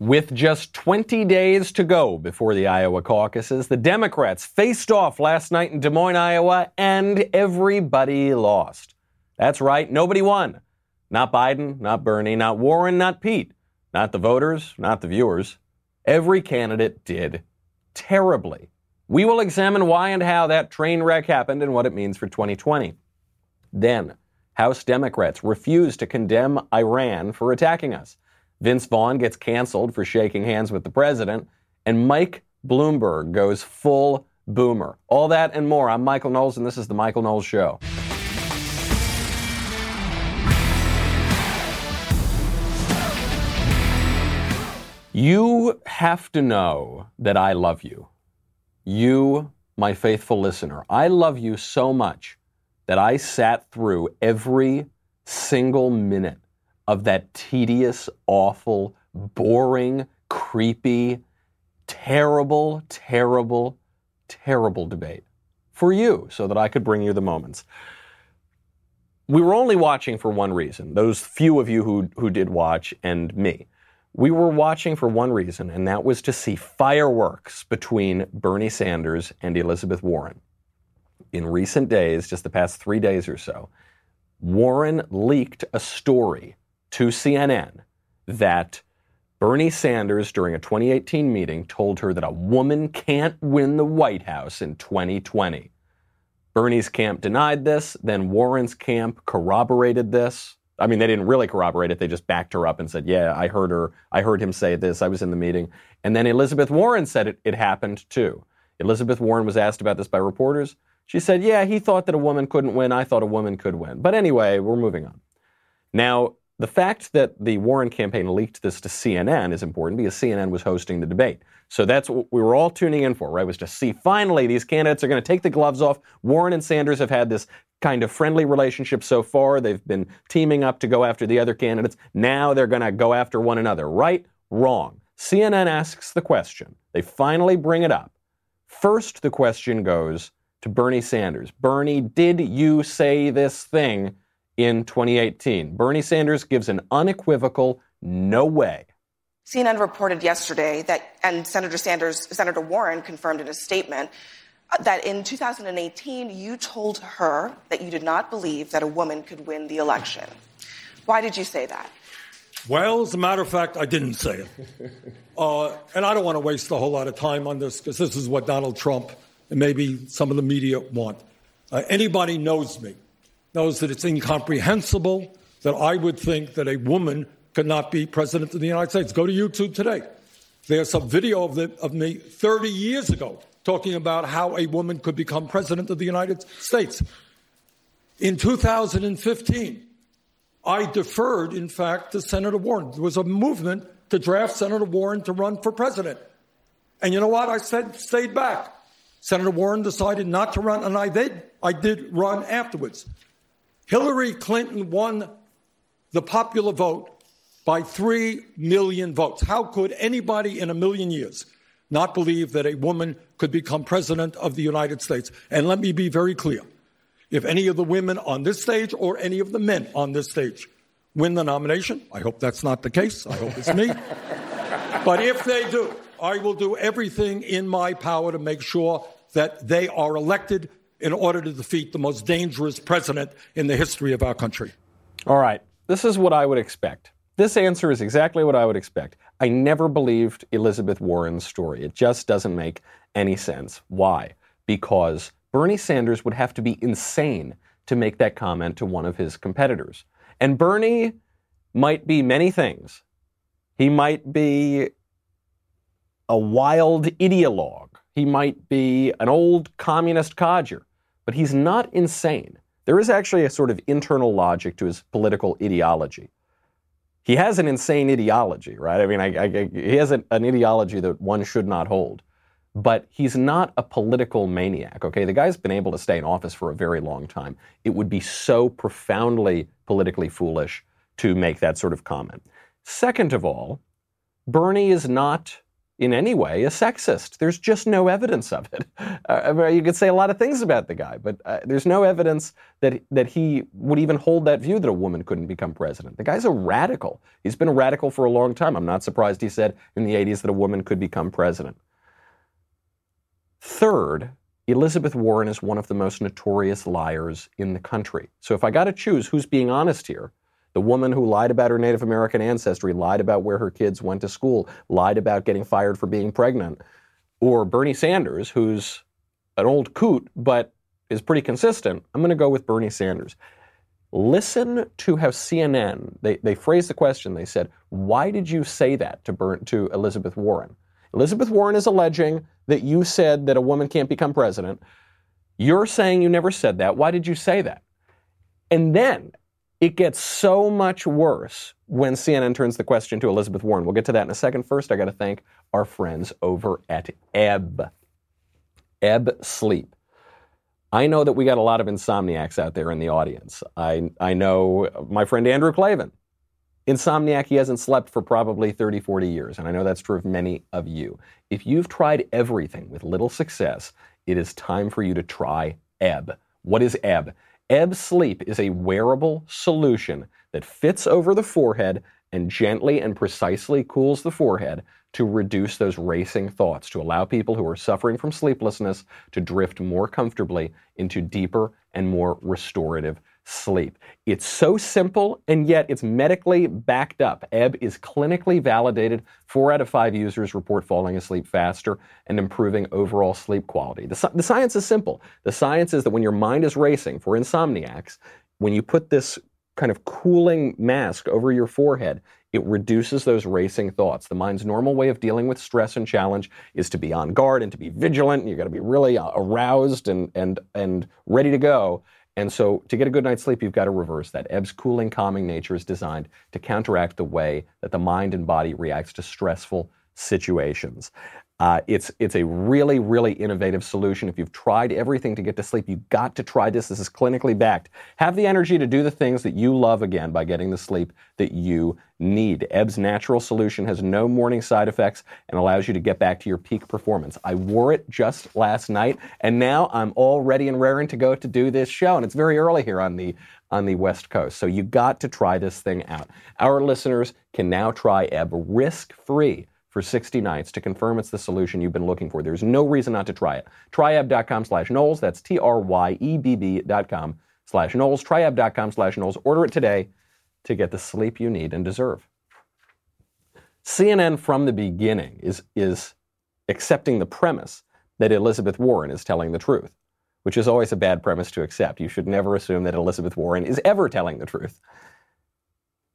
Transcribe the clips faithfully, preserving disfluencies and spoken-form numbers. With just twenty days to go before the Iowa caucuses, the Democrats faced off last night in Des Moines, Iowa, and everybody lost. That's right, nobody won. Not Biden, not Bernie, not Warren, not Pete. Not the voters, not the viewers. Every candidate did terribly. We will examine why and how that train wreck happened and what it means for twenty twenty. Then, House Democrats refuse to condemn Iran for attacking us. Vince Vaughn gets canceled for shaking hands with the president, and Mike Bloomberg goes full boomer. All that and more. I'm Michael Knowles, and this is The Michael Knowles Show. You have to know that I love you. You, my faithful listener, I love you so much that I sat through every single minute of that tedious, awful, boring, creepy, terrible, terrible, terrible debate for you so that I could bring you the moments. We were only watching for one reason, those few of you who, who did watch and me. We were watching for one reason, and that was to see fireworks between Bernie Sanders and Elizabeth Warren. In recent days, just the past three days or so, Warren leaked a story to C N N that Bernie Sanders, during a twenty eighteen meeting, told her that a woman can't win the White House in twenty twenty. Bernie's camp denied this, then Warren's camp corroborated this. I mean, they didn't really corroborate it, they just backed her up and said, yeah, I heard her, I heard him say this, I was in the meeting. And then Elizabeth Warren said it, it happened too. Elizabeth Warren was asked about this by reporters. She said, yeah, he thought that a woman couldn't win, I thought a woman could win. But anyway, we're moving on. Now, the fact that the Warren campaign leaked this to C N N is important because C N N was hosting the debate. So that's what we were all tuning in for, right? Was to see, finally, these candidates are going to take the gloves off. Warren and Sanders have had this kind of friendly relationship so far. They've been teaming up to go after the other candidates. Now they're going to go after one another. Right? Wrong. C N N asks the question. They finally bring it up. First, the question goes to Bernie Sanders. Bernie, did you say this thing in twenty eighteen? Bernie Sanders gives an unequivocal no way. C N N reported yesterday that, and Senator Sanders, Senator Warren confirmed in a statement, that in two thousand eighteen, you told her that you did not believe that a woman could win the election. Why did you say that? Well, as a matter of fact, I didn't say it. Uh, and I don't want to waste a whole lot of time on this because this is what Donald Trump and maybe some of the media want. Uh, anybody knows me. knows that it's incomprehensible that I would think that a woman could not be president of the United States. Go to YouTube today. There's some video of, the, of me thirty years ago talking about how a woman could become president of the United States. In two thousand fifteen, I deferred, in fact, to Senator Warren. There was a movement to draft Senator Warren to run for president. And you know what? I said, stayed back. Senator Warren decided not to run, and I did. I did run afterwards. Hillary Clinton won the popular vote by three million votes. How could anybody in a million years not believe that a woman could become president of the United States? And let me be very clear. If any of the women on this stage or any of the men on this stage win the nomination, I hope that's not the case. I hope it's me. But if they do, I will do everything in my power to make sure that they are elected in order to defeat the most dangerous president in the history of our country. All right. This is what I would expect. This answer is exactly what I would expect. I never believed Elizabeth Warren's story. It just doesn't make any sense. Why? Because Bernie Sanders would have to be insane to make that comment to one of his competitors. And Bernie might be many things. He might be a wild ideologue. He might be an old communist codger. But he's not insane. There is actually a sort of internal logic to his political ideology. He has an insane ideology, right? I mean, I, I, he has an, an ideology that one should not hold. But he's not a political maniac, okay? The guy's been able to stay in office for a very long time. It would be so profoundly politically foolish to make that sort of comment. Second of all, Bernie is not in any way a sexist. There's just no evidence of it. Uh, you could say a lot of things about the guy, but uh, there's no evidence that that he would even hold that view that a woman couldn't become president. The guy's a radical. He's been a radical for a long time. I'm not surprised he said in the eighties that a woman could become president. Third, Elizabeth Warren is one of the most notorious liars in the country. So if I got to choose who's being honest here, the woman who lied about her Native American ancestry, lied about where her kids went to school, lied about getting fired for being pregnant, or Bernie Sanders, who's an old coot but is pretty consistent, I'm going to go with Bernie Sanders. Listen to how C N N, they, they phrased the question. They said, why did you say that to, Bern, to Elizabeth Warren? Elizabeth Warren is alleging that you said that a woman can't become president. You're saying you never said that. Why did you say that? And then it gets so much worse when C N N turns the question to Elizabeth Warren. We'll get to that in a second. First, I got to thank our friends over at Ebb. Ebb Sleep. I know that we got a lot of insomniacs out there in the audience. I, I know my friend Andrew Klavan, insomniac, he hasn't slept for probably thirty, forty years, and I know that's true of many of you. If you've tried everything with little success, it is time for you to try Ebb. What is Ebb? Ebb Sleep is a wearable solution that fits over the forehead and gently and precisely cools the forehead to reduce those racing thoughts, to allow people who are suffering from sleeplessness to drift more comfortably into deeper and more restorative sleep. It's so simple, and yet it's medically backed up. Ebb is clinically validated. Four out of five users report falling asleep faster and improving overall sleep quality. The, the science is simple. The science is that when your mind is racing, for insomniacs, when you put this kind of cooling mask over your forehead, it reduces those racing thoughts. The mind's normal way of dealing with stress and challenge is to be on guard and to be vigilant, and you've got to be really aroused and, and, and ready to go. And so to get a good night's sleep, you've got to reverse that. Ebb's cooling, calming nature is designed to counteract the way that the mind and body reacts to stressful situations. Uh, it's it's a really, really innovative solution. If you've tried everything to get to sleep, you've got to try this. This is clinically backed. Have the energy to do the things that you love again by getting the sleep that you need. Ebb's natural solution has no morning side effects and allows you to get back to your peak performance. I wore it just last night, and now I'm all ready and raring to go to do this show. And it's very early here on the on the West Coast, so you got to try this thing out. Our listeners can now try Ebb risk-free for sixty nights to confirm it's the solution you've been looking for. There's no reason not to try it. Tryeb.com slash Knowles. That's T-R-Y-E-B-B dot com slash Knowles. Tryeb.com slash Knowles. Order it today to get the sleep you need and deserve. C N N from the beginning is, is accepting the premise that Elizabeth Warren is telling the truth, which is always a bad premise to accept. You should never assume that Elizabeth Warren is ever telling the truth.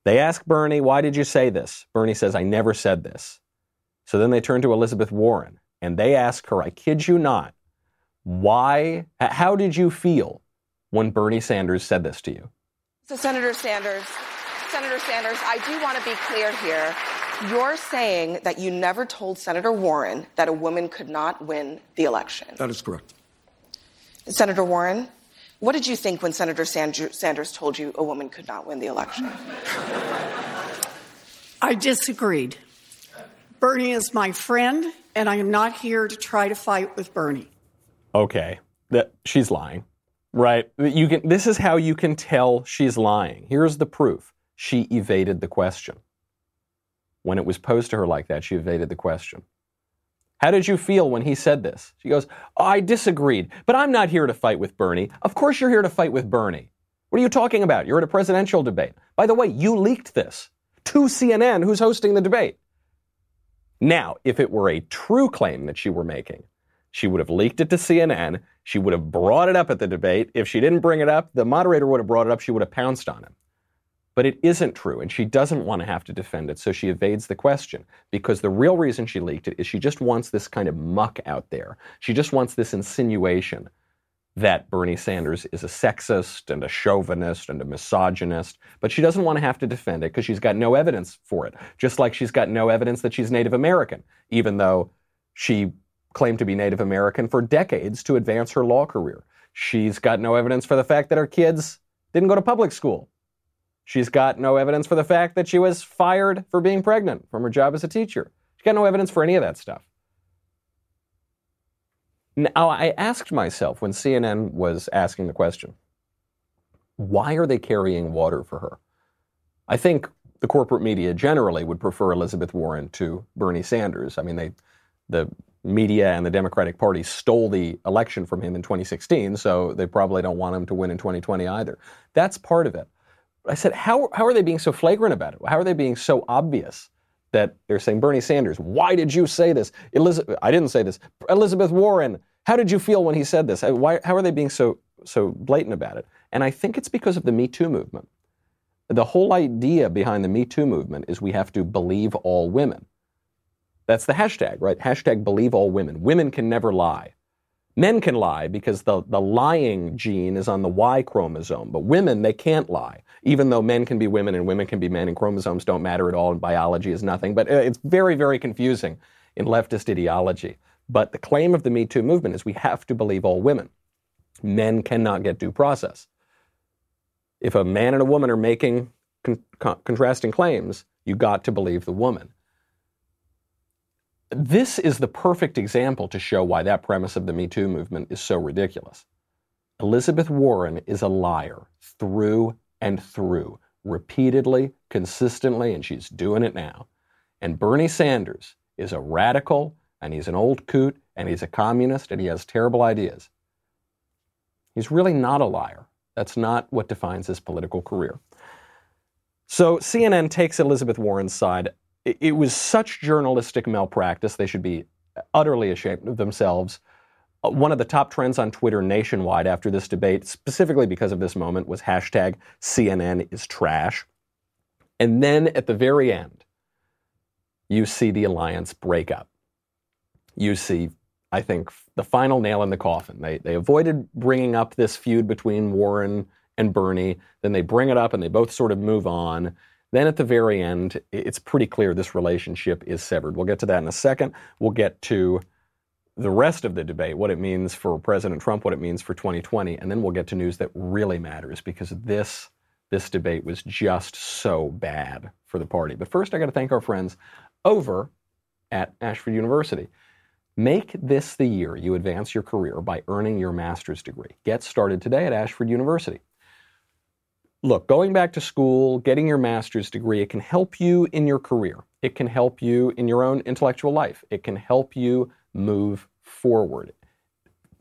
They ask Bernie, why did you say this? Bernie says, I never said this. So then they turn to Elizabeth Warren and they ask her, I kid you not, why, how did you feel when Bernie Sanders said this to you? So Senator Sanders, Senator Sanders, I do want to be clear here. You're saying that you never told Senator Warren that a woman could not win the election. That is correct. Senator Warren, what did you think when Senator Sand- Sanders told you a woman could not win the election? I disagreed. Bernie is my friend, and I am not here to try to fight with Bernie. Okay, that, she's lying, right? You can. This is how you can tell she's lying. Here's the proof. She evaded the question. When it was posed to her like that, she evaded the question. How did you feel when he said this? She goes, oh, I disagreed, but I'm not here to fight with Bernie. Of course you're here to fight with Bernie. What are you talking about? You're at a presidential debate. By the way, you leaked this to C N N, who's hosting the debate. Now, if it were a true claim that she were making, she would have leaked it to C N N. She would have brought it up at the debate. If she didn't bring it up, the moderator would have brought it up. She would have pounced on him. But it isn't true, and she doesn't want to have to defend it, so she evades the question, because the real reason she leaked it is she just wants this kind of muck out there. She just wants this insinuation that Bernie Sanders is a sexist and a chauvinist and a misogynist, but she doesn't want to have to defend it because she's got no evidence for it, just like she's got no evidence that she's Native American, even though she claimed to be Native American for decades to advance her law career. She's got no evidence for the fact that her kids didn't go to public school. She's got no evidence for the fact that she was fired for being pregnant from her job as a teacher. She's got no evidence for any of that stuff. Now, I asked myself when C N N was asking the question, why are they carrying water for her? I think the corporate media generally would prefer Elizabeth Warren to Bernie Sanders. I mean, they, the media and the Democratic Party stole the election from him in twenty sixteen, so they probably don't want him to win in twenty twenty either. That's part of it. I said, how, how are they being so flagrant about it? How are they being so obvious that they're saying, Bernie Sanders, why did you say this? Elizabeth, I didn't say this. Elizabeth Warren, how did you feel when he said this? Why, how are they being so, so blatant about it? And I think it's because of the Me Too movement. The whole idea behind the Me Too movement is we have to believe all women. That's the hashtag, right? Hashtag believe all women. Women can never lie. Men can lie because the, the lying gene is on the Y chromosome, but women, they can't lie, even though men can be women and women can be men and chromosomes don't matter at all and biology is nothing. But it's very, very confusing in leftist ideology. But the claim of the Me Too movement is we have to believe all women. Men cannot get due process. If a man and a woman are making con- con- contrasting claims, you got to believe the woman. This is the perfect example to show why that premise of the Me Too movement is so ridiculous. Elizabeth Warren is a liar through and through, repeatedly, consistently, and she's doing it now. And Bernie Sanders is a radical, and he's an old coot, and he's a communist, and he has terrible ideas. He's really not a liar. That's not what defines his political career. So C N N takes Elizabeth Warren's side. It was such journalistic malpractice, they should be utterly ashamed of themselves. One of the top trends on Twitter nationwide after this debate, specifically because of this moment, was hashtag C N N is trash. And then at the very end, you see the alliance break up. You see, I think, the final nail in the coffin. They, they avoided bringing up this feud between Warren and Bernie. Then they bring it up and they both sort of move on. Then at the very end, it's pretty clear this relationship is severed. We'll get to that in a second. We'll get to the rest of the debate, what it means for President Trump, what it means for twenty twenty, and then we'll get to news that really matters because this, this debate was just so bad for the party. But first, I got to thank our friends over at Ashford University. Make this the year you advance your career by earning your master's degree. Get started today at Ashford University. Look, going back to school, getting your master's degree, it can help you in your career. It can help you in your own intellectual life. It can help you move forward.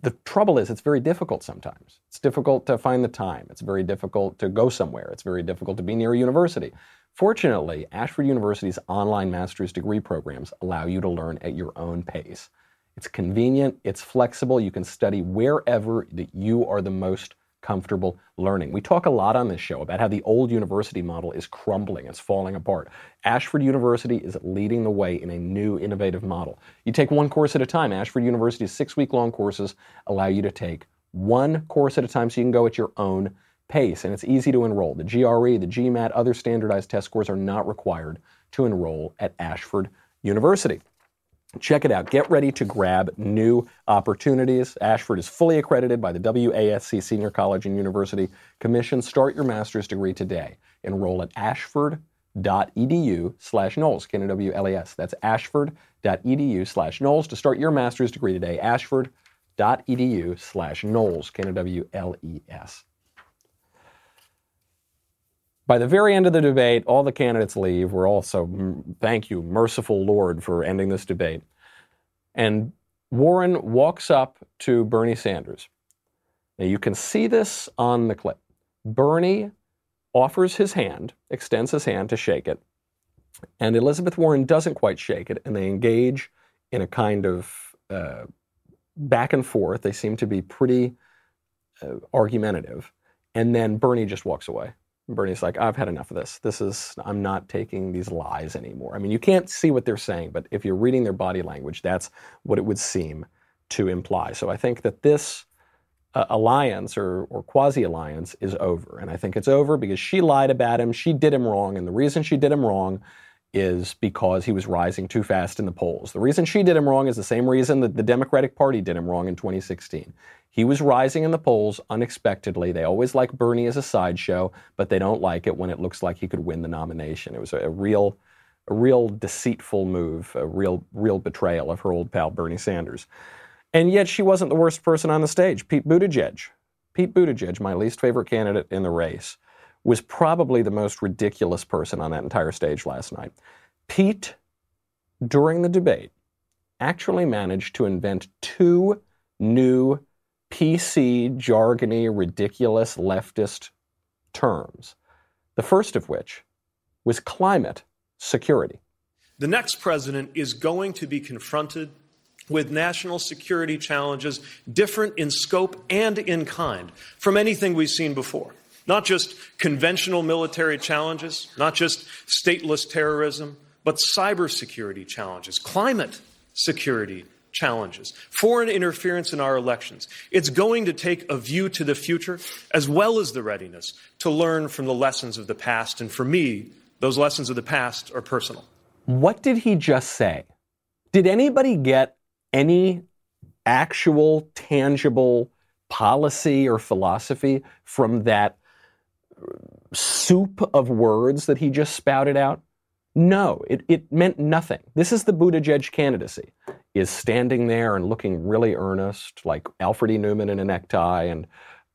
The trouble is, it's very difficult sometimes. It's difficult to find the time. It's very difficult to go somewhere. It's very difficult to be near a university. Fortunately, Ashford University's online master's degree programs allow you to learn at your own pace. It's convenient. It's flexible. You can study wherever that you are the most comfortable learning. We talk a lot on this show about how the old university model is crumbling, it's falling apart. Ashford University is leading the way in a new innovative model. You take one course at a time. Ashford University's six-week-long courses allow you to take one course at a time so you can go at your own pace, and it's easy to enroll. The G R E, the GMAT, other standardized test scores are not required to enroll at Ashford University. Check it out. Get ready to grab new opportunities. Ashford is fully accredited by the W A S C Senior College and University Commission. Start your master's degree today. Enroll at ashford.edu slash Knowles, K N O W L E S. That's ashford.edu slash Knowles to start your master's degree today. Ashford.edu slash Knowles, K N O W L E S. By the very end of the debate, all the candidates leave. We're also, thank you, merciful Lord, for ending this debate. And Warren walks up to Bernie Sanders. Now, you can see this on the clip. Bernie offers his hand, extends his hand to shake it, and Elizabeth Warren doesn't quite shake it, and they engage in a kind of uh, back and forth. They seem to be pretty uh, argumentative. And then Bernie just walks away. Bernie's like, I've had enough of this. This is, I'm not taking these lies anymore. I mean, you can't see what they're saying, but if you're reading their body language, that's what it would seem to imply. So I think that this uh, alliance or, or quasi-alliance is over. And I think it's over because she lied about him. She did him wrong. And the reason she did him wrong is because he was rising too fast in the polls. The reason she did him wrong is the same reason that the Democratic Party did him wrong in twenty sixteen. He was rising in the polls unexpectedly. They always like Bernie as a sideshow, but they don't like it when it looks like he could win the nomination. It was a, a real a real deceitful move, a real, real betrayal of her old pal Bernie Sanders. And yet she wasn't the worst person on the stage. Pete Buttigieg, Pete Buttigieg, my least favorite candidate in the race, was probably the most ridiculous person on that entire stage last night. Pete, during the debate, actually managed to invent two new P C, jargony, ridiculous leftist terms. The first of which was climate security. The next president is going to be confronted with national security challenges different in scope and in kind from anything we've seen before. Not just conventional military challenges, not just stateless terrorism, but cybersecurity challenges, climate security challenges, foreign interference in our elections. It's going to take a view to the future as well as the readiness to learn from the lessons of the past. And for me, those lessons of the past are personal. What did he just say? Did anybody get any actual, tangible policy or philosophy from that soup of words that he just spouted out? No, it, it meant nothing. This is the Buttigieg candidacy, is standing there and looking really earnest, like Alfred E. Newman in a necktie, and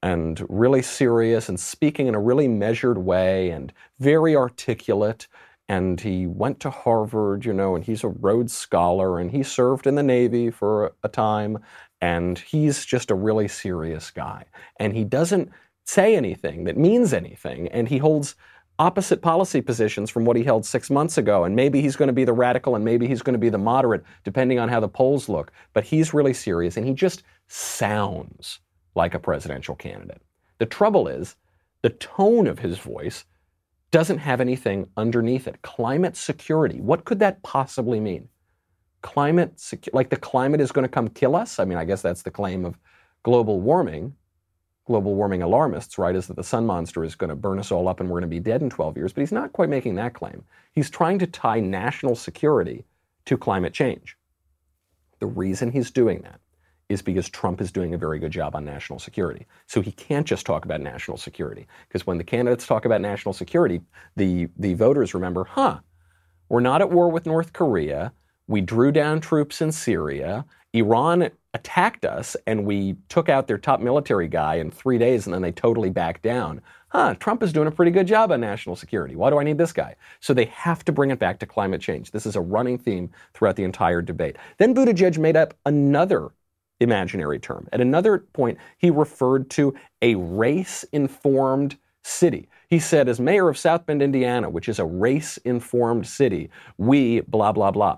and really serious, and speaking in a really measured way, and very articulate. And he went to Harvard, you know, and he's a Rhodes Scholar, and he served in the Navy for a time, and he's just a really serious guy. And he doesn't say anything that means anything, and he holds opposite policy positions from what he held six months ago, and maybe he's going to be the radical and maybe he's going to be the moderate, depending on how the polls look. But he's really serious, and he just sounds like a presidential candidate. The trouble is, the tone of his voice doesn't have anything underneath it. Climate security, what could that possibly mean? Climate, secu- like the climate is going to come kill us? I mean, I guess that's the claim of global warming. Global warming alarmists, right, is that the sun monster is going to burn us all up and we're going to be dead in twelve years, but he's not quite making that claim. He's trying to tie national security to climate change. The reason he's doing that is because Trump is doing a very good job on national security. So he can't just talk about national security, because when the candidates talk about national security, the, the voters remember, huh, we're not at war with North Korea, we drew down troops in Syria, Iran attacked us, and we took out their top military guy in three days, and then they totally backed down. Huh, Trump is doing a pretty good job on national security. Why do I need this guy? So they have to bring it back to climate change. This is a running theme throughout the entire debate. Then Buttigieg made up another imaginary term. At another point, he referred to a race-informed city. He said, as mayor of South Bend, Indiana, which is a race-informed city, we blah, blah, blah.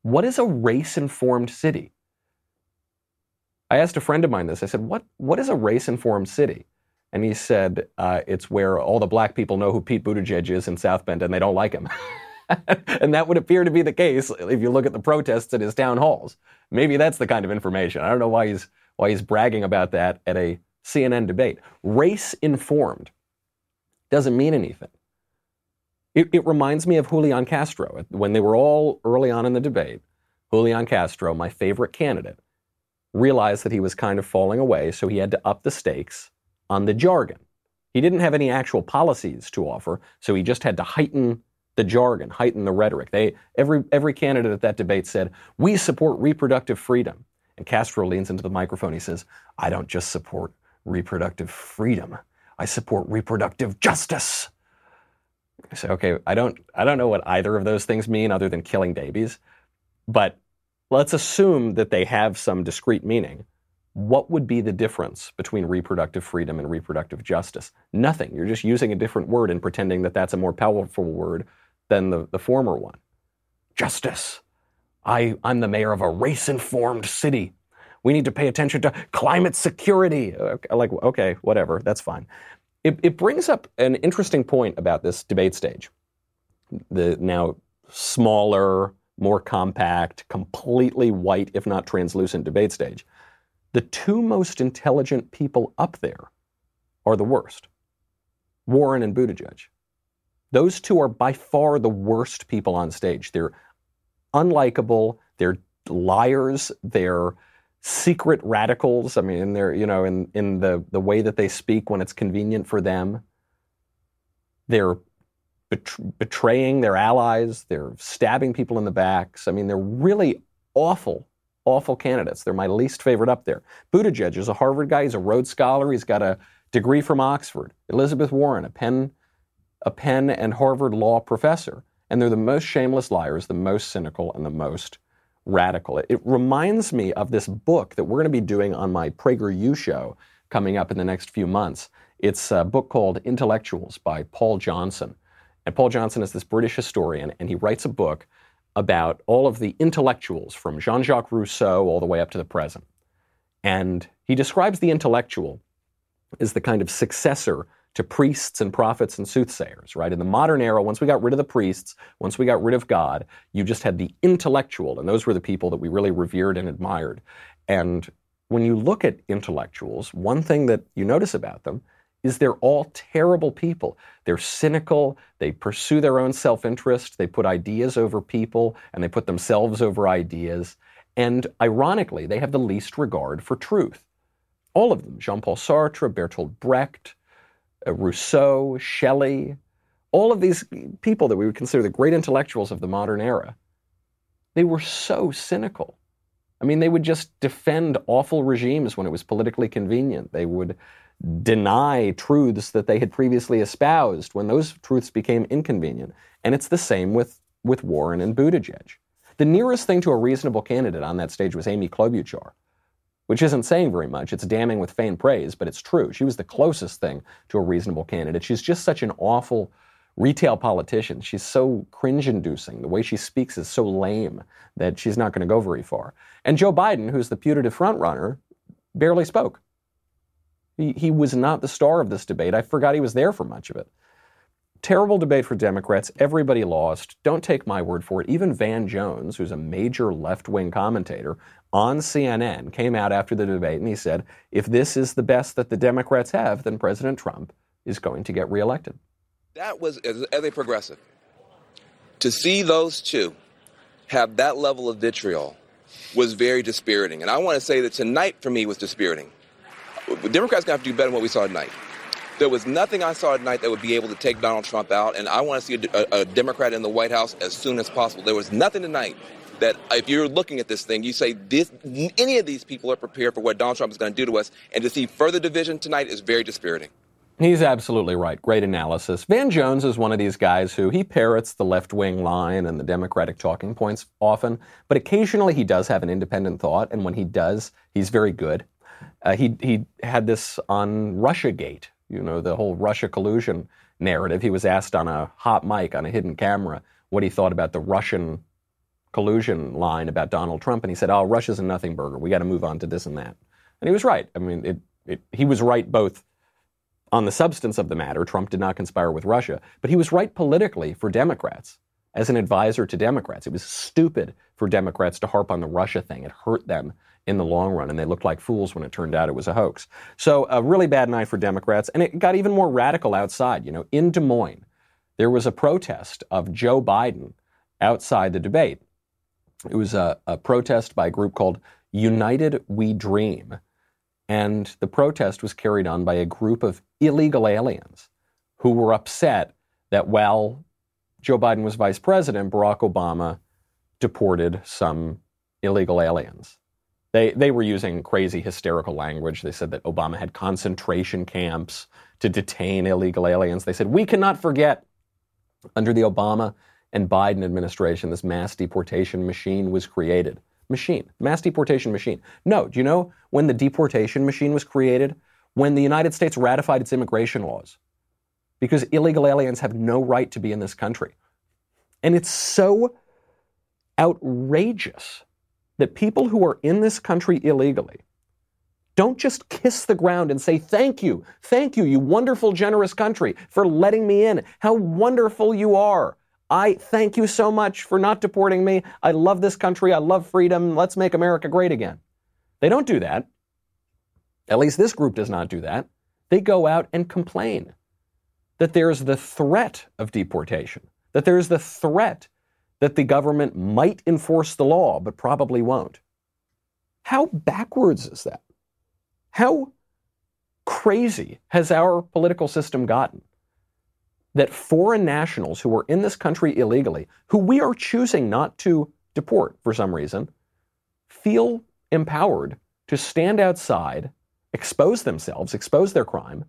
What is a race-informed city? I asked a friend of mine this. I said, what, what is a race-informed city? And he said, uh, it's where all the black people know who Pete Buttigieg is in South Bend and they don't like him. And that would appear to be the case if you look at the protests at his town halls. Maybe that's the kind of information. I don't know why he's, why he's bragging about that at a C N N debate. Race-informed doesn't mean anything. It, it reminds me of Julian Castro. When they were all early on in the debate, Julian Castro, my favorite candidate, realized that he was kind of falling away, so he had to up the stakes on the jargon. He didn't have any actual policies to offer, so he just had to heighten the jargon, heighten the rhetoric. They every every candidate at that debate said, we support reproductive freedom. And Castro leans into the microphone. He says, I don't just support reproductive freedom. I support reproductive justice. I say, okay, I don't, I don't know what either of those things mean other than killing babies, but let's assume that they have some discrete meaning. What would be the difference between reproductive freedom and reproductive justice? Nothing. You're just using a different word and pretending that that's a more powerful word than the, the former one. Justice. I, I'm the mayor of a race-informed city. We need to pay attention to climate security. Like, okay, whatever, that's fine. It, it brings up an interesting point about this debate stage. The now smaller, more compact, completely white, if not translucent debate stage. The two most intelligent people up there are the worst. Warren and Buttigieg. Those two are by far the worst people on stage. They're unlikable, they're liars, they're secret radicals. I mean, in their, you know, in, in the, the way that they speak when it's convenient for them. They're bet- betraying their allies. They're stabbing people in the backs. I mean, they're really awful, awful candidates. They're my least favorite up there. Buttigieg is a Harvard guy. He's a Rhodes Scholar. He's got a degree from Oxford. Elizabeth Warren, a Penn, a Penn and Harvard law professor. And they're the most shameless liars, the most cynical, and the most radical. It, it reminds me of this book that we're going to be doing on my PragerU show coming up in the next few months. It's a book called Intellectuals by Paul Johnson. And Paul Johnson is this British historian, and he writes a book about all of the intellectuals from Jean-Jacques Rousseau all the way up to the present. And he describes the intellectual as the kind of successor to priests and prophets and soothsayers, right? In the modern era, once we got rid of the priests, once we got rid of God, you just had the intellectual, and those were the people that we really revered and admired. And when you look at intellectuals, one thing that you notice about them is they're all terrible people. They're cynical, they pursue their own self-interest, they put ideas over people, and they put themselves over ideas. And ironically, they have the least regard for truth. All of them, Jean-Paul Sartre, Bertolt Brecht, Rousseau, Shelley, all of these people that we would consider the great intellectuals of the modern era, they were so cynical. I mean, they would just defend awful regimes when it was politically convenient. They would deny truths that they had previously espoused when those truths became inconvenient. And it's the same with, with Warren and Buttigieg. The nearest thing to a reasonable candidate on that stage was Amy Klobuchar, which isn't saying very much. It's damning with faint praise, but it's true. She was the closest thing to a reasonable candidate. She's just such an awful retail politician. She's so cringe-inducing. The way she speaks is so lame that she's not going to go very far. And Joe Biden, who's the putative frontrunner, barely spoke. He, he was not the star of this debate. I forgot he was there for much of it. Terrible debate for Democrats. Everybody lost. Don't take my word for it. Even Van Jones, who's a major left-wing commentator on C N N, came out after the debate and he said, if this is the best that the Democrats have, then President Trump is going to get reelected. That was, as a progressive, to see those two have that level of vitriol was very dispiriting. And I want to say that tonight for me was dispiriting. Democrats have to do better than what we saw tonight. There was nothing I saw tonight that would be able to take Donald Trump out, and I want to see a, a, a Democrat in the White House as soon as possible. There was nothing tonight that, if you're looking at this thing, you say this, any of these people are prepared for what Donald Trump is going to do to us, and to see further division tonight is very dispiriting. He's absolutely right. Great analysis. Van Jones is one of these guys who he parrots the left-wing line and the Democratic talking points often, but occasionally he does have an independent thought, and when he does, he's very good. Uh, he he had this on Russiagate, you know, the whole Russia collusion narrative. He was asked on a hot mic, on a hidden camera, what he thought about the Russian collusion line about Donald Trump. And he said, oh, Russia's a nothing burger. We got to move on to this and that. And he was right. I mean, it, it, he was right both on the substance of the matter. Trump did not conspire with Russia, but he was right politically for Democrats, as an advisor to Democrats. It was stupid for Democrats to harp on the Russia thing. It hurt them in the long run, and they looked like fools when it turned out it was a hoax. So a really bad night for Democrats, and it got even more radical outside. You know, in Des Moines, there was a protest of Joe Biden outside the debate. It was a, a protest by a group called United We Dream, and the protest was carried on by a group of illegal aliens who were upset that while Joe Biden was vice president, Barack Obama deported some illegal aliens. They they were using crazy hysterical language. They said that Obama had concentration camps to detain illegal aliens. They said, we cannot forget under the Obama and Biden administration, this mass deportation machine was created. Machine, mass deportation machine. No, do you know when the deportation machine was created? When the United States ratified its immigration laws. Because illegal aliens have no right to be in this country. And it's so outrageous that people who are in this country illegally don't just kiss the ground and say, thank you, thank you, you wonderful, generous country for letting me in. How wonderful you are. I thank you so much for not deporting me. I love this country. I love freedom. Let's make America great again. They don't do that. At least this group does not do that. They go out and complain that there's the threat of deportation, that there's the threat that the government might enforce the law, but probably won't. How backwards is that? How crazy has our political system gotten? that foreign nationals who are in this country illegally, who we are choosing not to deport for some reason, feel empowered to stand outside, expose themselves, expose their crime,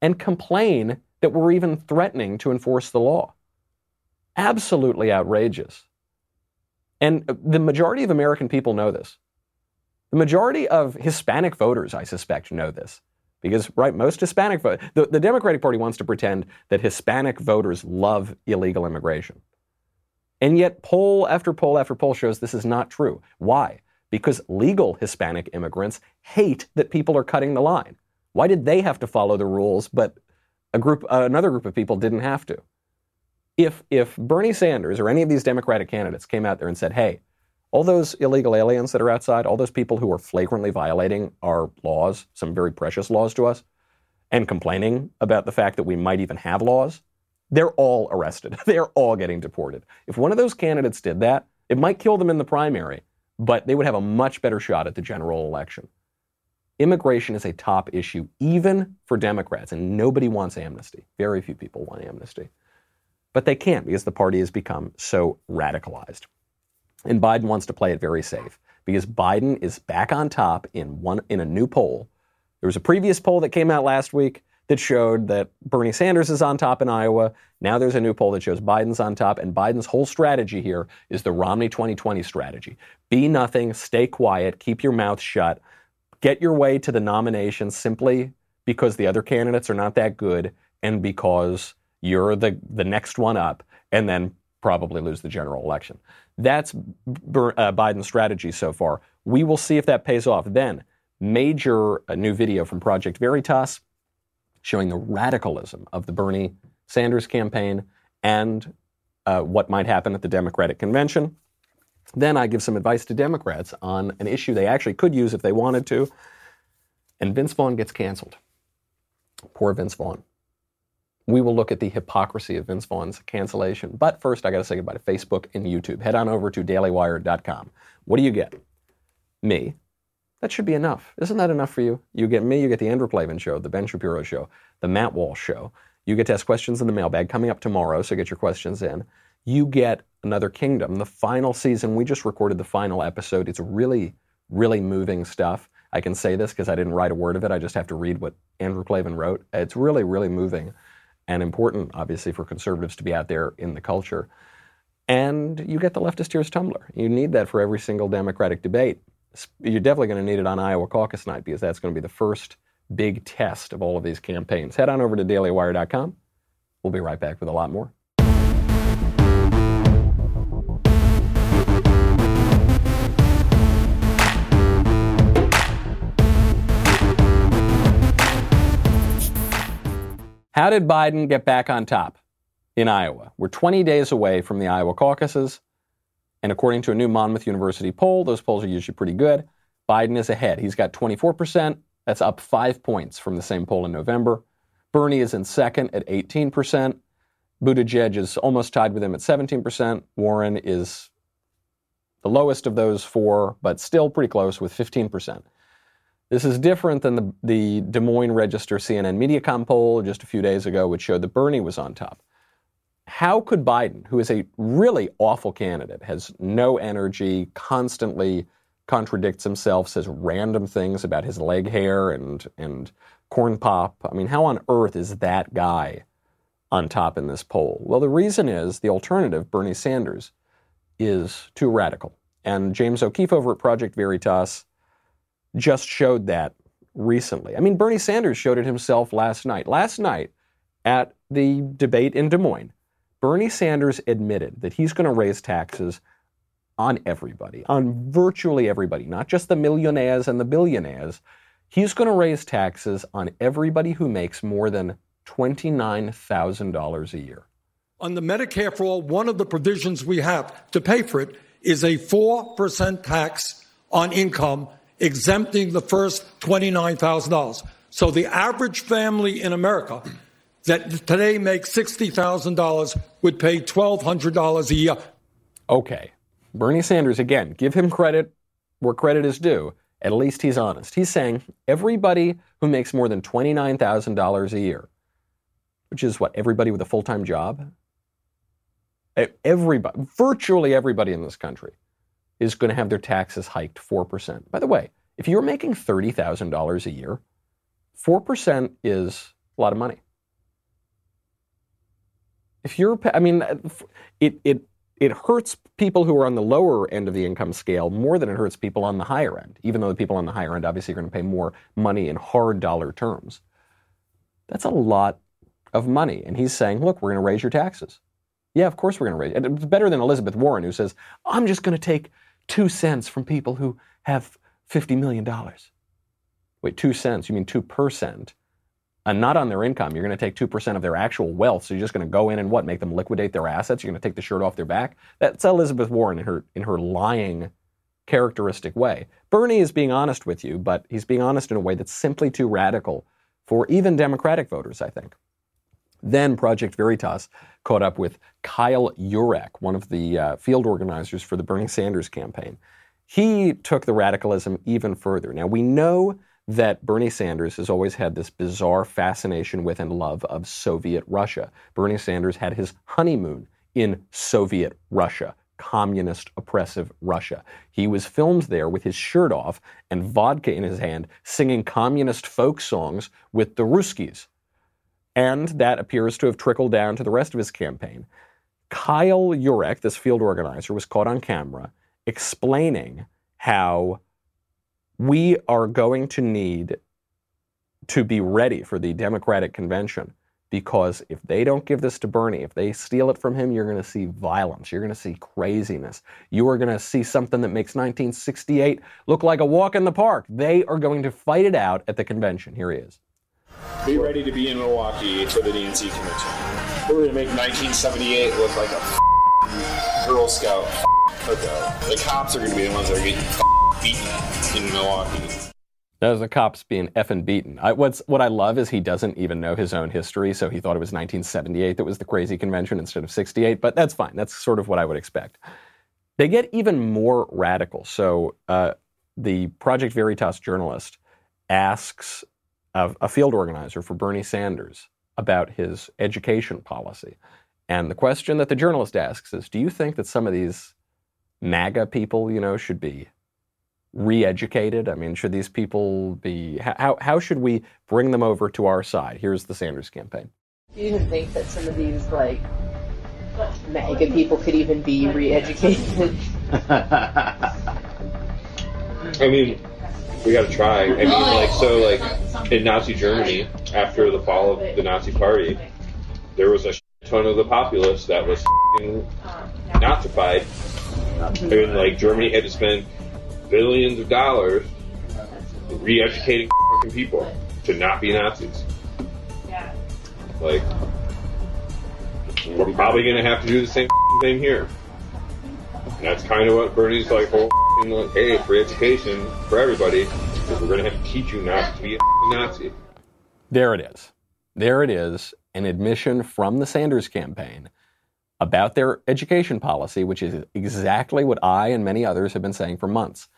and complain that we're even threatening to enforce the law. Absolutely outrageous. And the majority of American people know this. The majority of Hispanic voters, I suspect, know this. Because, right, most Hispanic voters, the, the Democratic Party wants to pretend that Hispanic voters love illegal immigration. And yet poll after poll after poll shows this is not true. Why? Because legal Hispanic immigrants hate that people are cutting the line. Why did they have to follow the rules, but a group, uh, another group of people didn't have to? If, if Bernie Sanders or any of these Democratic candidates came out there and said, hey, all those illegal aliens that are outside, all those people who are flagrantly violating our laws, some very precious laws to us, and complaining about the fact that we might even have laws, they're all arrested. They're all getting deported. If one of those candidates did that, it might kill them in the primary, but they would have a much better shot at the general election. Immigration is a top issue, even for Democrats, and nobody wants amnesty. Very few people want amnesty. But they can't because the party has become so radicalized. And Biden wants to play it very safe because Biden is back on top in one in a new poll. There was a previous poll that came out last week that showed that Bernie Sanders is on top in Iowa. Now there's a new poll that shows Biden's on top, and Biden's whole strategy here is the Romney twenty twenty strategy. Be nothing, stay quiet, keep your mouth shut, get your way to the nomination simply because the other candidates are not that good and because you're the, the next one up, and then probably lose the general election. That's uh, Biden's strategy so far. We will see if that pays off. Then, major uh, new video from Project Veritas showing the radicalism of the Bernie Sanders campaign and uh, what might happen at the Democratic convention. Then I give some advice to Democrats on an issue they actually could use if they wanted to. And Vince Vaughn gets canceled. Poor Vince Vaughn. We will look at the hypocrisy of Vince Vaughn's cancellation. But first, I got to say goodbye to Facebook and YouTube. Head on over to daily wire dot com. What do you get? Me. That should be enough. Isn't that enough for you? You get me, you get the Andrew Klavan Show, the Ben Shapiro Show, the Matt Walsh Show. You get to ask questions in the mailbag coming up tomorrow, so get your questions in. You get Another Kingdom, the final season. We just recorded the final episode. It's really, really moving stuff. I can say this because I didn't write a word of it. I just have to read what Andrew Klavan wrote. It's really, really moving. And important, obviously, for conservatives to be out there in the culture. And you get the Leftist Tears Tumblr. You need that for every single Democratic debate. You're definitely going to need it on Iowa caucus night because that's going to be the first big test of all of these campaigns. Head on over to daily wire dot com. We'll be right back with a lot more. How did Biden get back on top in Iowa? We're twenty days away from the Iowa caucuses. And according to a new Monmouth University poll, those polls are usually pretty good. Biden is ahead. He's got twenty-four percent. That's up five points from the same poll in November. Bernie is in second at eighteen percent. Buttigieg is almost tied with him at seventeen percent. Warren is the lowest of those four, but still pretty close with fifteen percent. This is different than the, the Des Moines Register C N N MediaCom poll just a few days ago, which showed that Bernie was on top. How could Biden, who is a really awful candidate, has no energy, constantly contradicts himself, says random things about his leg hair and, and corn pop. I mean, how on earth is that guy on top in this poll? Well, the reason is the alternative, Bernie Sanders, is too radical. And James O'Keefe over at Project Veritas just showed that recently. I mean, Bernie Sanders showed it himself last night. Last night at the debate in Des Moines, Bernie Sanders admitted that he's going to raise taxes on everybody, on virtually everybody, not just the millionaires and the billionaires. He's going to raise taxes on everybody who makes more than twenty-nine thousand dollars a year. On the Medicare for All, one of the provisions we have to pay for it is a four percent tax on income, exempting the first twenty-nine thousand dollars. So the average family in America that today makes sixty thousand dollars would pay twelve hundred dollars a year. Okay. Bernie Sanders, again, give him credit where credit is due. At least he's honest. He's saying everybody who makes more than twenty-nine thousand dollars a year which is what, everybody with a full-time job? Everybody, virtually everybody in this country is going to have their taxes hiked four percent. By the way, if you're making thirty thousand dollars a year, four percent is a lot of money. If you're, I mean, it it it hurts people who are on the lower end of the income scale more than it hurts people on the higher end, even though the people on the higher end obviously are going to pay more money in hard dollar terms. That's a lot of money. And he's saying, look, we're going to raise your taxes. Yeah, of course we're going to raise it. It's better than Elizabeth Warren, who says, I'm just going to take two cents from people who have fifty million dollars. Wait, two cents? You mean two percent? And not on their income. You're going to take two percent of their actual wealth, so you're just going to go in and what, make them liquidate their assets? You're going to take the shirt off their back? That's Elizabeth Warren in her in her lying, characteristic way. Bernie is being honest with you, but he's being honest in a way that's simply too radical for even Democratic voters, I think. Then Project Veritas caught up with Kyle Jurek, one of the uh, field organizers for the Bernie Sanders campaign. He took the radicalism even further. Now, we know that Bernie Sanders has always had this bizarre fascination with and love of Soviet Russia. Bernie Sanders had his honeymoon in Soviet Russia, communist, oppressive Russia. He was filmed there with his shirt off and vodka in his hand, singing communist folk songs with the Ruskies. And that appears to have trickled down to the rest of his campaign. Kyle Jurek, this field organizer, was caught on camera explaining how we are going to need to be ready for the Democratic convention, because if they don't give this to Bernie, if they steal it from him, you're going to see violence. You're going to see craziness. You are going to see something that makes nineteen sixty-eight look like a walk in the park. They are going to fight it out at the convention. Here he is. Be ready to be in Milwaukee for the D N C convention. We're going to make nineteen seventy-eight look like a Girl Scout hookup. The cops are going to be the ones that are getting beaten in Milwaukee. Those are the cops being effing beaten. I, what's, what I love is he doesn't even know his own history, so he thought it was nineteen seventy-eight that was the crazy convention instead of sixty-eight, but that's fine. That's sort of what I would expect. They get even more radical. So uh, the Project Veritas journalist asks a, a field organizer for Bernie Sanders about his education policy. And the question that the journalist asks is, do you think that some of these MAGA people, you know, should be re-educated? I mean, should these people be, how how should we bring them over to our side? Here's the Sanders campaign. Do you even think that some of these, like, MAGA people could even be re-educated? I mean, we gotta try. I mean, like, so, like, in Nazi Germany, after the fall of the Nazi Party, there was a shit ton of the populace that was Nazified. I mean, like, Germany had to spend billions of dollars re-educating people to not be Nazis. Like, we're probably going to have to do the same thing here. And that's kind of what Bernie's like, whole like, hey, it's re-education for everybody, because we're going to have to teach you not to be a Nazi. There it is. There it is, an admission from the Sanders campaign about their education policy, which is exactly what I and many others have been saying for months.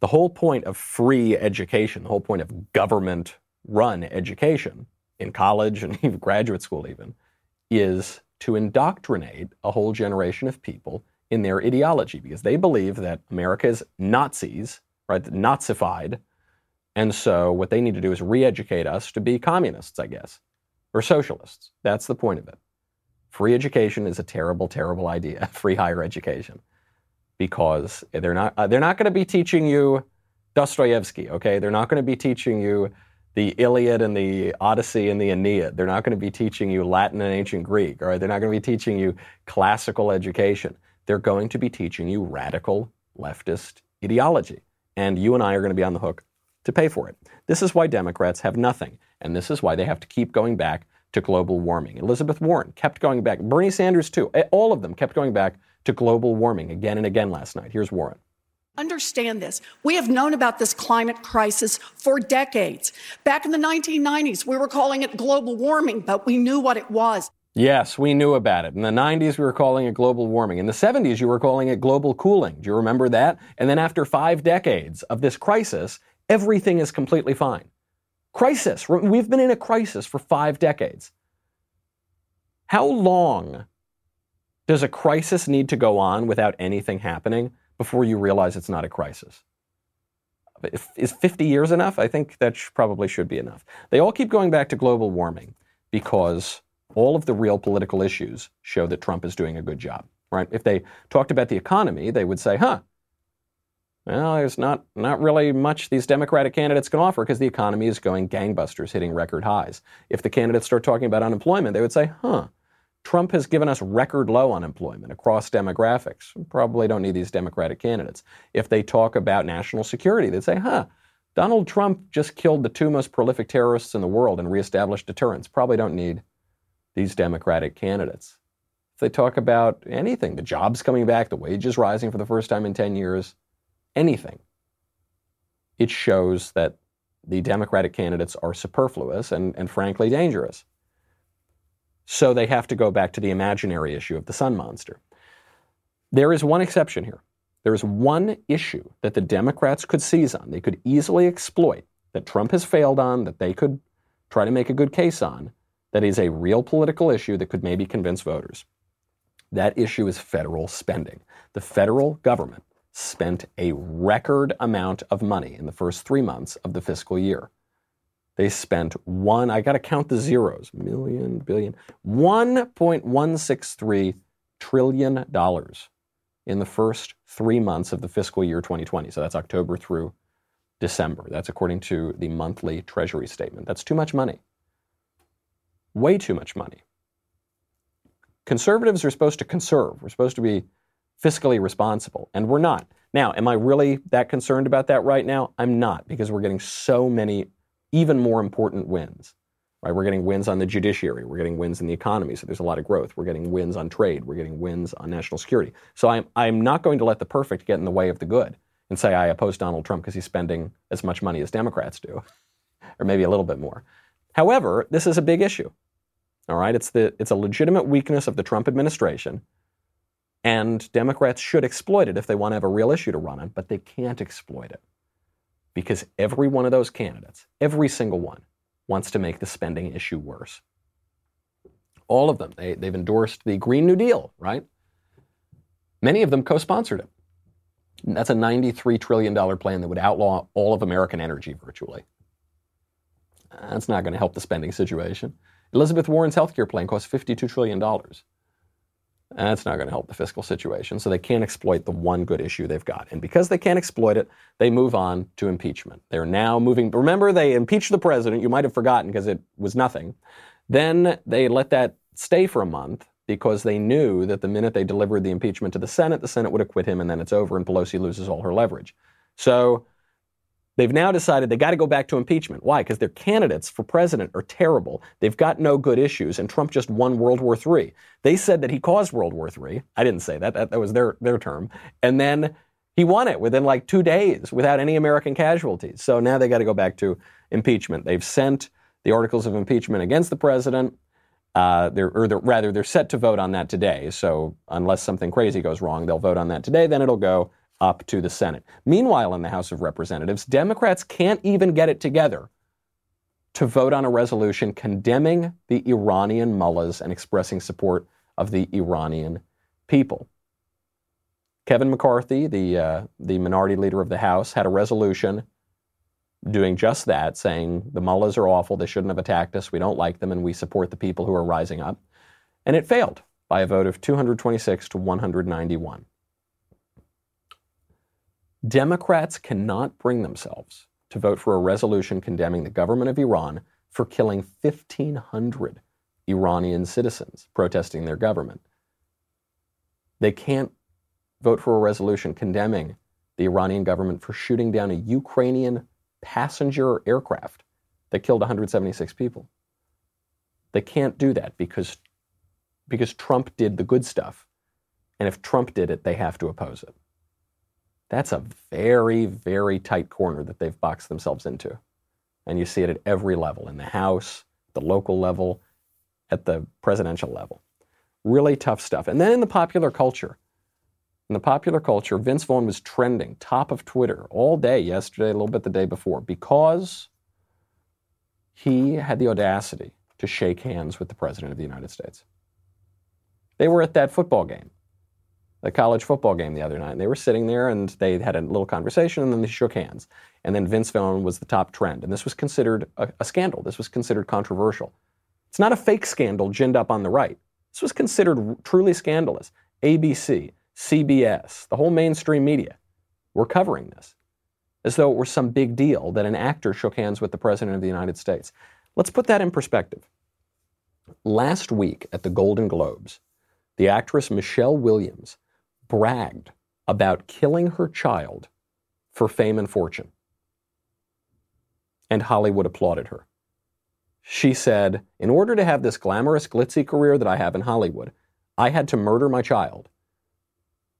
The whole point of free education, the whole point of government-run education in college and even graduate school even, is to indoctrinate a whole generation of people in their ideology, because they believe that America is Nazis, right, Nazified, and so what they need to do is re-educate us to be communists, I guess, or socialists. That's the point of it. Free education is a terrible, terrible idea, free higher education, because they're not uh, they're not going to be teaching you Dostoevsky, okay? They're not going to be teaching you the Iliad and the Odyssey and the Aeneid. They're not going to be teaching you Latin and ancient Greek, all right? They're not going to be teaching you classical education. They're going to be teaching you radical leftist ideology, and you and I are going to be on the hook to pay for it. This is why Democrats have nothing, and this is why they have to keep going back to global warming. Elizabeth Warren kept going back. Bernie Sanders, too. All of them kept going back to global warming again and again last night. Here's Warren. Understand this. We have known about this climate crisis for decades. Back in the nineteen nineties, we were calling it global warming, but we knew what it was. Yes, we knew about it. In the nineties, we were calling it global warming. In the seventies, you were calling it global cooling. Do you remember that? And then after five decades of this crisis, everything is completely fine. Crisis. We've been in a crisis for five decades. How long does a crisis need to go on without anything happening before you realize it's not a crisis? Is fifty years enough? I think that sh- probably should be enough. They all keep going back to global warming because all of the real political issues show that Trump is doing a good job, right? If they talked about the economy, they would say, huh, well, there's not, not really much these Democratic candidates can offer because the economy is going gangbusters, hitting record highs. If the candidates start talking about unemployment, they would say, huh, Trump has given us record low unemployment across demographics. We probably don't need these Democratic candidates. If they talk about national security, they'd say, huh, Donald Trump just killed the two most prolific terrorists in the world and reestablished deterrence. Probably don't need these Democratic candidates. If they talk about anything, the jobs coming back, the wages rising for the first time in ten years, anything, it shows that the Democratic candidates are superfluous and, and frankly dangerous. So they have to go back to the imaginary issue of the sun monster. There is one exception here. There is one issue that the Democrats could seize on, they could easily exploit, that Trump has failed on, that they could try to make a good case on, that is a real political issue that could maybe convince voters. That issue is federal spending. The federal government spent a record amount of money in the first three months of the fiscal year. They spent one, I got to count the zeros, million, billion, one point one six three trillion dollars in the first three months of the fiscal year twenty twenty. So that's October through December. That's according to the monthly Treasury statement. That's too much money. Way too much money. Conservatives are supposed to conserve. We're supposed to be fiscally responsible, and we're not. Now, am I really that concerned about that right now? I'm not, because we're getting so many even more important wins, right? We're getting wins on the judiciary. We're getting wins in the economy. So there's a lot of growth. We're getting wins on trade. We're getting wins on national security. So I'm, I'm not going to let the perfect get in the way of the good and say I oppose Donald Trump because he's spending as much money as Democrats do, or maybe a little bit more. However, this is a big issue, all right? It's the it's a legitimate weakness of the Trump administration, and Democrats should exploit it if they want to have a real issue to run on, but they can't exploit it. Because every one of those candidates, every single one, wants to make the spending issue worse. All of them. They, they've endorsed the Green New Deal, right? Many of them co-sponsored it. And that's a ninety-three trillion dollars plan that would outlaw all of American energy virtually. That's not going to help the spending situation. Elizabeth Warren's healthcare plan costs fifty-two trillion dollars. And that's not going to help the fiscal situation. So they can't exploit the one good issue they've got. And because they can't exploit it, they move on to impeachment. They're now moving. Remember, they impeached the president. You might have forgotten because it was nothing. Then they let that stay for a month because they knew that the minute they delivered the impeachment to the Senate, the Senate would acquit him and then it's over and Pelosi loses all her leverage. So they've now decided they got to go back to impeachment. Why? Because their candidates for president are terrible. They've got no good issues, and Trump just won World War Three. They said that he caused World War Three. I didn't say that. That, that was their, their term. And then he won it within like two days without any American casualties. So now they got to go back to impeachment. They've sent the articles of impeachment against the president. Uh, they're, or they're, rather, they're set to vote on that today. So unless something crazy goes wrong, they'll vote on that today. Then it'll go up to the Senate. Meanwhile, in the House of Representatives, Democrats can't even get it together to vote on a resolution condemning the Iranian mullahs and expressing support of the Iranian people. Kevin McCarthy, the uh, the minority leader of the House, had a resolution doing just that, saying the mullahs are awful, they shouldn't have attacked us, we don't like them, and we support the people who are rising up. And it failed by a vote of two hundred twenty-six to one hundred ninety-one. Democrats cannot bring themselves to vote for a resolution condemning the government of Iran for killing fifteen hundred Iranian citizens protesting their government. They can't vote for a resolution condemning the Iranian government for shooting down a Ukrainian passenger aircraft that killed one hundred seventy-six people. They can't do that because, because Trump did the good stuff. And if Trump did it, they have to oppose it. That's a very, very tight corner that they've boxed themselves into. And you see it at every level, in the House, the local level, at the presidential level. Really tough stuff. And then in the popular culture, in the popular culture, Vince Vaughn was trending top of Twitter all day yesterday, a little bit the day before, because he had the audacity to shake hands with the President of the United States. They were at that football game, the college football game the other night, and they were sitting there and they had a little conversation and then they shook hands. And then Vince Vaughn was the top trend. And this was considered a, a scandal. This was considered controversial. It's not a fake scandal ginned up on the right. This was considered truly scandalous. A B C, C B S, the whole mainstream media were covering this as though it were some big deal that an actor shook hands with the President of the United States. Let's put that in perspective. Last week at the Golden Globes, the actress Michelle Williams bragged about killing her child for fame and fortune. And Hollywood applauded her. She said, in order to have this glamorous, glitzy career that I have in Hollywood, I had to murder my child.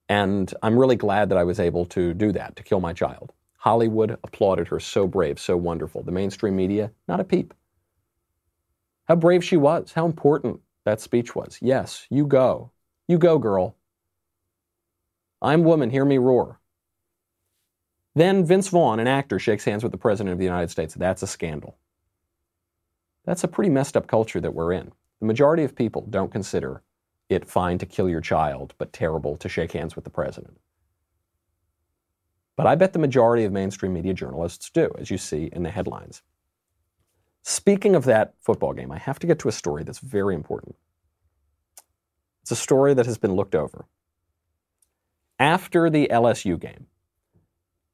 And I'm really glad that I was able to do that, to kill my child. Hollywood applauded her, so brave, so wonderful. The mainstream media, not a peep. How brave she was, how important that speech was. Yes, you go. You go, girl. I'm woman, hear me roar. Then Vince Vaughn, an actor, shakes hands with the President of the United States. That's a scandal. That's a pretty messed up culture that we're in. The majority of people don't consider it fine to kill your child, but terrible to shake hands with the president. But I bet the majority of mainstream media journalists do, as you see in the headlines. Speaking of that football game, I have to get to a story that's very important. It's a story that has been looked over. After the L S U game,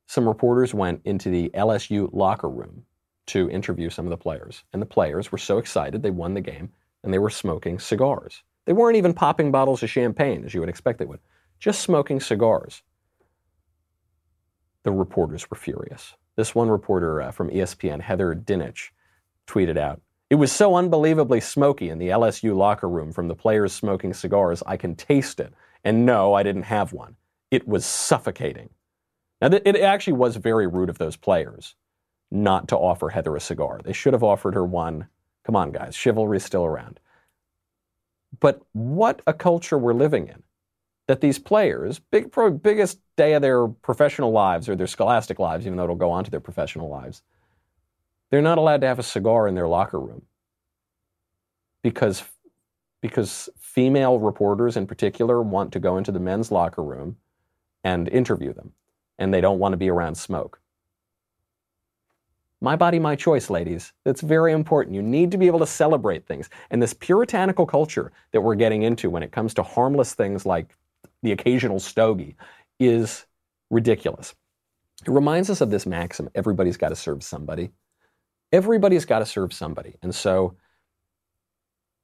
some reporters went into the L S U locker room to interview some of the players. And the players were so excited, they won the game, and they were smoking cigars. They weren't even popping bottles of champagne, as you would expect they would, just smoking cigars. The reporters were furious. This one reporter uh, from E S P N, Heather Dinich, tweeted out, "It was so unbelievably smoky in the L S U locker room from the players smoking cigars, I can taste it. And no, I didn't have one. It was suffocating." Now, th- it actually was very rude of those players not to offer Heather a cigar. They should have offered her one. Come on, guys, chivalry's still around. But what a culture we're living in, that these players, big, probably biggest day of their professional lives or their scholastic lives, even though it'll go on to their professional lives, they're not allowed to have a cigar in their locker room because, because female reporters in particular want to go into the men's locker room and interview them, and they don't want to be around smoke. My body, my choice, ladies. That's very important. You need to be able to celebrate things. And this puritanical culture that we're getting into when it comes to harmless things like the occasional stogie is ridiculous. It reminds us of this maxim, everybody's got to serve somebody. Everybody's got to serve somebody. And so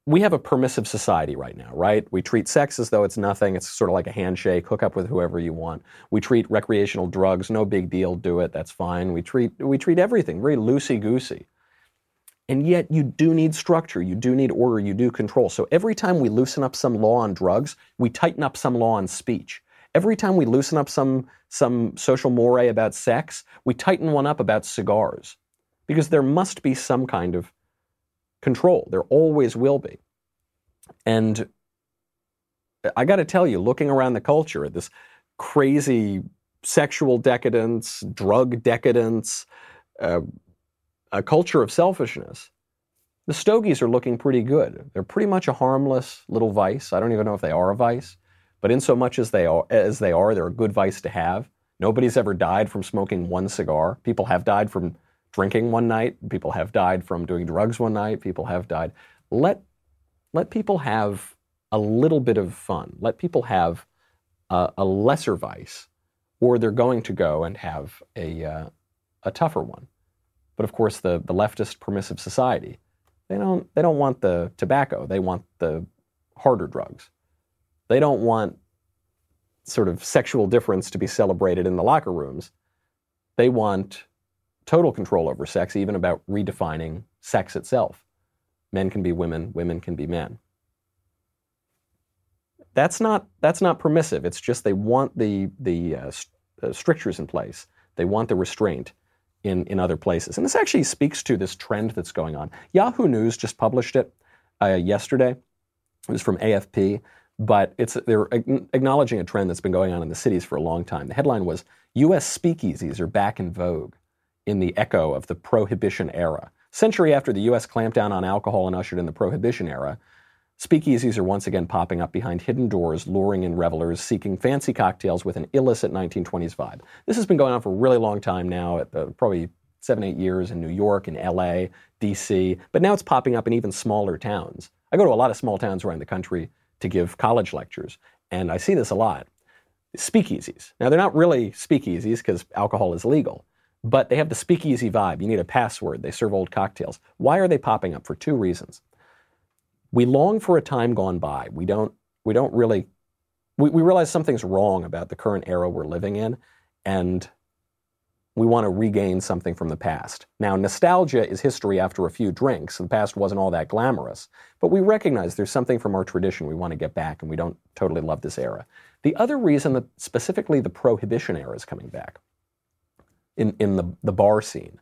we have a permissive society right now, right? We treat sex as though it's nothing. It's sort of like a handshake, hook up with whoever you want. We treat recreational drugs, no big deal, do it, that's fine. We treat we treat everything very loosey-goosey. And yet you do need structure, you do need order, you do control. So every time we loosen up some law on drugs, we tighten up some law on speech. Every time we loosen up some, some social moray about sex, we tighten one up about cigars. Because there must be some kind of control. There always will be. And I got to tell you, looking around the culture at this crazy sexual decadence, drug decadence, uh, a culture of selfishness, the stogies are looking pretty good. They're pretty much a harmless little vice. I don't even know if they are a vice, but in so much as they are, as they are, they're a good vice to have. Nobody's ever died from smoking one cigar. People have died from drinking one night, people have died from doing drugs one night, people have died. Let let people have a little bit of fun. Let people have uh, a lesser vice, or they're going to go and have a uh, a tougher one. But of course, the the leftist permissive society, they don't they don't want the tobacco. They want the harder drugs. They don't want sort of sexual difference to be celebrated in the locker rooms. They want total control over sex, even about redefining sex itself. Men can be women, women can be men. That's not that's not permissive. It's just they want the the uh, st- uh, strictures in place. They want the restraint in, in other places. And this actually speaks to this trend that's going on. Yahoo News just published it uh, yesterday. It was from A F P, but it's they're ag- acknowledging a trend that's been going on in the cities for a long time. The headline was, U S speakeasies are back in vogue, in the echo of the Prohibition era. Century after the U S clamped down on alcohol and ushered in the Prohibition era, Speakeasies are once again popping up behind hidden doors, luring in revelers, seeking fancy cocktails with an illicit nineteen twenties vibe. This has been going on for a really long time now, at, uh, probably seven, eight years in New York, in L A, D C, but now it's popping up in even smaller towns. I go to a lot of small towns around the country to give college lectures, and I see this a lot. Speakeasies. Now, they're not really speakeasies because alcohol is legal, but they have the speakeasy vibe. You need a password. They serve old cocktails. Why are they popping up? For two reasons. We long for a time gone by. We don't, we don't really, we, we realize something's wrong about the current era we're living in, and we want to regain something from the past. Now, nostalgia is history after a few drinks. The past wasn't all that glamorous, but we recognize there's something from our tradition we want to get back, and we don't totally love this era. The other reason that specifically the Prohibition era is coming back in, in the, the bar scene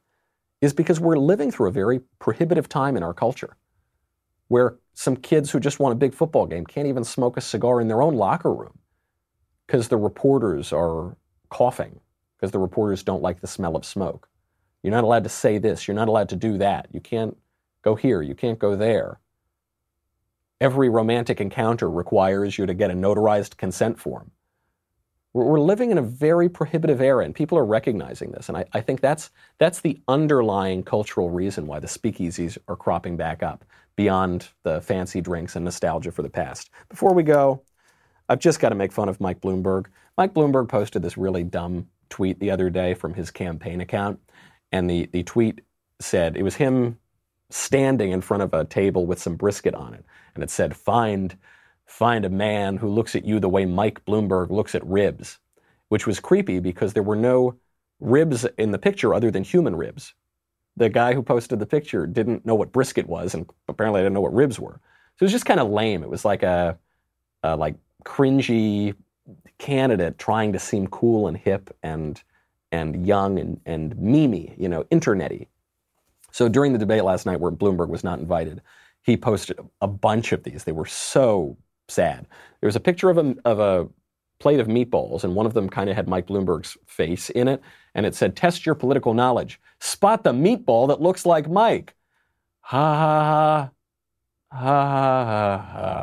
is because we're living through a very prohibitive time in our culture, where some kids who just won a big football game can't even smoke a cigar in their own locker room because the reporters are coughing, because the reporters don't like the smell of smoke. You're not allowed to say this. You're not allowed to do that. You can't go here. You can't go there. Every romantic encounter requires you to get a notarized consent form. We're living in a very prohibitive era, and people are recognizing this. And I, I think that's that's the underlying cultural reason why the speakeasies are cropping back up, beyond the fancy drinks and nostalgia for the past. Before we go, I've just got to make fun of Mike Bloomberg. Mike Bloomberg posted this really dumb tweet the other day from his campaign account, and the, the tweet said, it was him standing in front of a table with some brisket on it, and it said, find... Find a man who looks at you the way Mike Bloomberg looks at ribs, which was creepy because there were no ribs in the picture other than human ribs. The guy who posted the picture didn't know what brisket was, and apparently didn't know what ribs were. So it was just kind of lame. It was like a, a like cringy candidate trying to seem cool and hip and and young and and memey, you know, internety. So during the debate last night, where Bloomberg was not invited, he posted a bunch of these. They were so sad. There was a picture of a, of a plate of meatballs, and one of them kind of had Mike Bloomberg's face in it, and it said, test your political knowledge. Spot the meatball that looks like Mike. Ha ha ha. Ha ha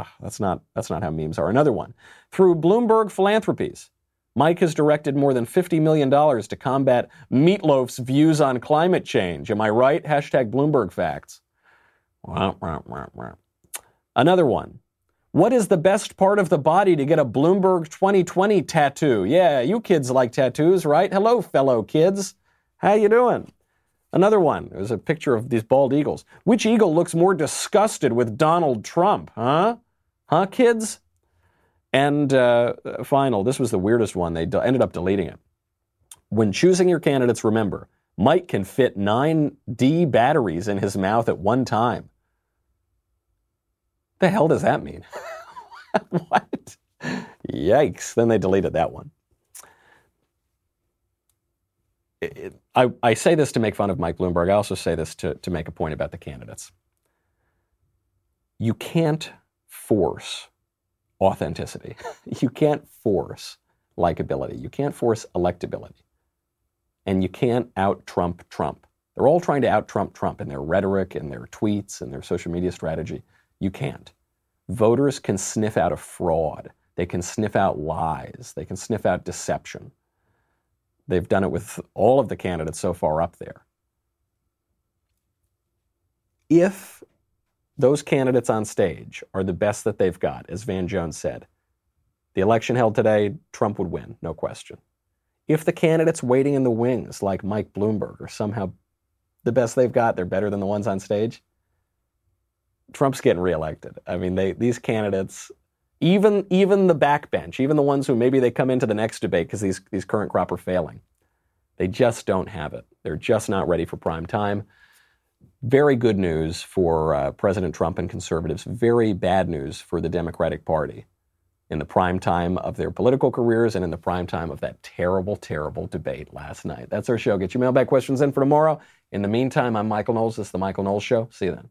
ha. That's not, that's not how memes are. Another one. Through Bloomberg Philanthropies, Mike has directed more than fifty million dollars to combat Meatloaf's views on climate change. Am I right? Hashtag Bloomberg Facts. Another one. What is the best part of the body to get a Bloomberg twenty twenty tattoo? Yeah, you kids like tattoos, right? Hello, fellow kids. How you doing? Another one. It was a picture of these bald eagles. Which eagle looks more disgusted with Donald Trump? Huh? Huh, kids? And uh, final, this was the weirdest one. They de- ended up deleting it. When choosing your candidates, remember, Mike can fit nine D batteries in his mouth at one time. The hell does that mean? What? Yikes. Then they deleted that one. It, it, I, I say this to make fun of Mike Bloomberg. I also say this to, to make a point about the candidates. You can't force authenticity. You can't force likability. You can't force electability. And you can't out-Trump Trump. They're all trying to out-Trump Trump in their rhetoric, in their tweets, in their social media strategy. You can't. Voters can sniff out a fraud. They can sniff out lies. They can sniff out deception. They've done it with all of the candidates so far up there. If those candidates on stage are the best that they've got, as Van Jones said, the election held today, Trump would win, no question. If the candidates waiting in the wings, like Mike Bloomberg, are somehow the best they've got, they're better than the ones on stage, Trump's getting reelected. I mean, they, these candidates, even even the backbench, even the ones who maybe they come into the next debate because these, these current crop are failing, they just don't have it. They're just not ready for prime time. Very good news for uh, President Trump and conservatives. Very bad news for the Democratic Party in the prime time of their political careers and in the prime time of that terrible, terrible debate last night. That's our show. Get your mailbag questions in for tomorrow. In the meantime, I'm Michael Knowles. This is The Michael Knowles Show. See you then.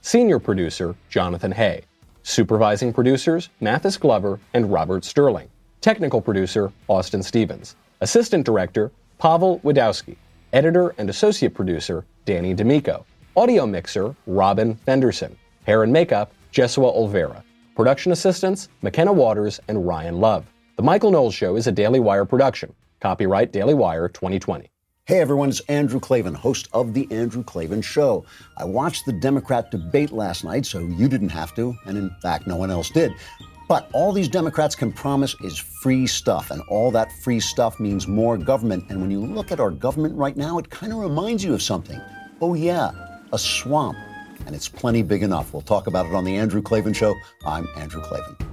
senior producer Jonathan Hay, supervising producers Mathis Glover and Robert Sterling, technical producer Austin Stevens, assistant director Pavel Wadowski, editor and associate producer Danny D'Amico, audio mixer Robin Fenderson, hair and makeup Jesua Olvera, production assistants McKenna Waters and Ryan Love. The Michael Knowles Show is a Daily Wire production. Copyright Daily Wire twenty twenty. Hey everyone, it's Andrew Klavan, host of The Andrew Klavan Show. I watched the Democrat debate last night, so you didn't have to, and in fact, no one else did. But all these Democrats can promise is free stuff, and all that free stuff means more government. And when you look at our government right now, it kind of reminds you of something. Oh yeah, a swamp. And it's plenty big enough. We'll talk about it on The Andrew Klavan Show. I'm Andrew Klavan.